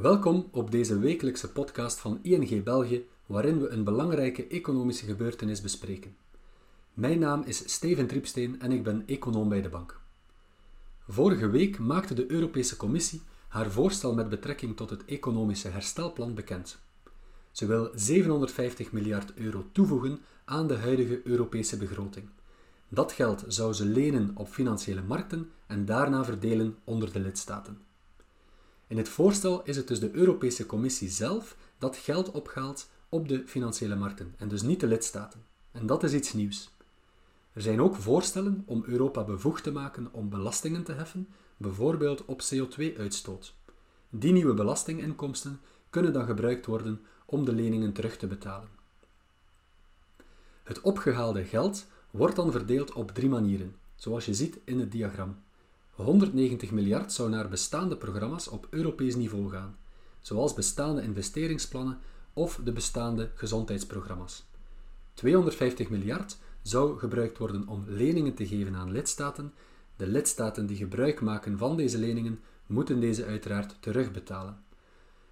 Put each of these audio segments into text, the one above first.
Welkom op deze wekelijkse podcast van ING België, waarin we een belangrijke economische gebeurtenis bespreken. Mijn naam is Steven Triepsteen en ik ben econoom bij de bank. Vorige week maakte de Europese Commissie haar voorstel met betrekking tot het economische herstelplan bekend. Ze wil 750 miljard euro toevoegen aan de huidige Europese begroting. Dat geld zou ze lenen op financiële markten en daarna verdelen onder de lidstaten. In het voorstel is het dus de Europese Commissie zelf dat geld ophaalt op de financiële markten en dus niet de lidstaten. En dat is iets nieuws. Er zijn ook voorstellen om Europa bevoegd te maken om belastingen te heffen, bijvoorbeeld op CO2-uitstoot. Die nieuwe belastinginkomsten kunnen dan gebruikt worden om de leningen terug te betalen. Het opgehaalde geld wordt dan verdeeld op drie manieren, zoals je ziet in het diagram. 190 miljard zou naar bestaande programma's op Europees niveau gaan, zoals bestaande investeringsplannen of de bestaande gezondheidsprogramma's. 250 miljard zou gebruikt worden om leningen te geven aan lidstaten. De lidstaten die gebruik maken van deze leningen, moeten deze uiteraard terugbetalen.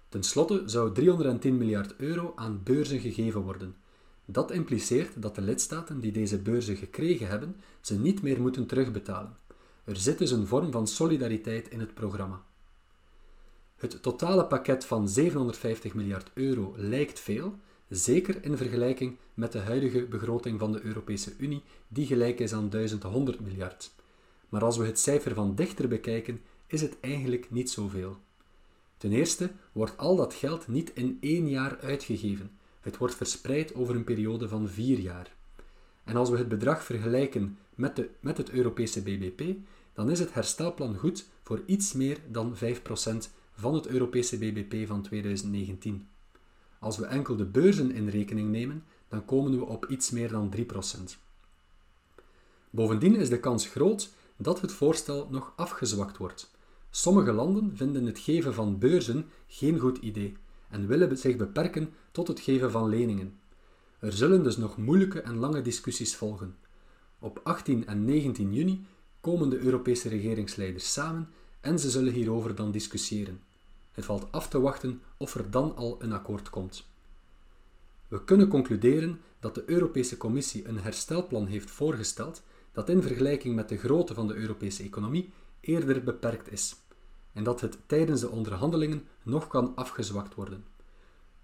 Ten slotte zou 310 miljard euro aan beurzen gegeven worden. Dat impliceert dat de lidstaten die deze beurzen gekregen hebben, ze niet meer moeten terugbetalen. Er zit dus een vorm van solidariteit in het programma. Het totale pakket van 750 miljard euro lijkt veel, zeker in vergelijking met de huidige begroting van de Europese Unie, die gelijk is aan 1100 miljard. Maar als we het cijfer van dichter bekijken, is het eigenlijk niet zoveel. Ten eerste wordt al dat geld niet in één jaar uitgegeven. Het wordt verspreid over een periode van 4 jaar. En als we het bedrag vergelijken met het Europese BBP, dan is het herstelplan goed voor iets meer dan 5% van het Europese BBP van 2019. Als we enkel de beurzen in rekening nemen, dan komen we op iets meer dan 3%. Bovendien is de kans groot dat het voorstel nog afgezwakt wordt. Sommige landen vinden het geven van beurzen geen goed idee en willen zich beperken tot het geven van leningen. Er zullen dus nog moeilijke en lange discussies volgen. Op 18 en 19 juni komen de Europese regeringsleiders samen en ze zullen hierover dan discussiëren. Het valt af te wachten of er dan al een akkoord komt. We kunnen concluderen dat de Europese Commissie een herstelplan heeft voorgesteld dat in vergelijking met de grootte van de Europese economie eerder beperkt is en dat het tijdens de onderhandelingen nog kan afgezwakt worden.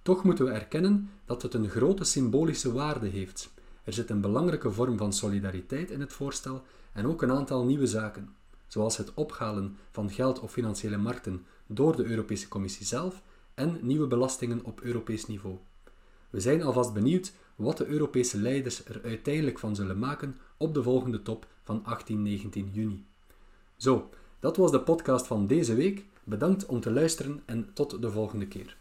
Toch moeten we erkennen dat het een grote symbolische waarde heeft. Er zit een belangrijke vorm van solidariteit in het voorstel en ook een aantal nieuwe zaken, zoals het ophalen van geld op financiële markten door de Europese Commissie zelf en nieuwe belastingen op Europees niveau. We zijn alvast benieuwd wat de Europese leiders er uiteindelijk van zullen maken op de volgende top van 18-19 juni. Zo, dat was de podcast van deze week. Bedankt om te luisteren en tot de volgende keer.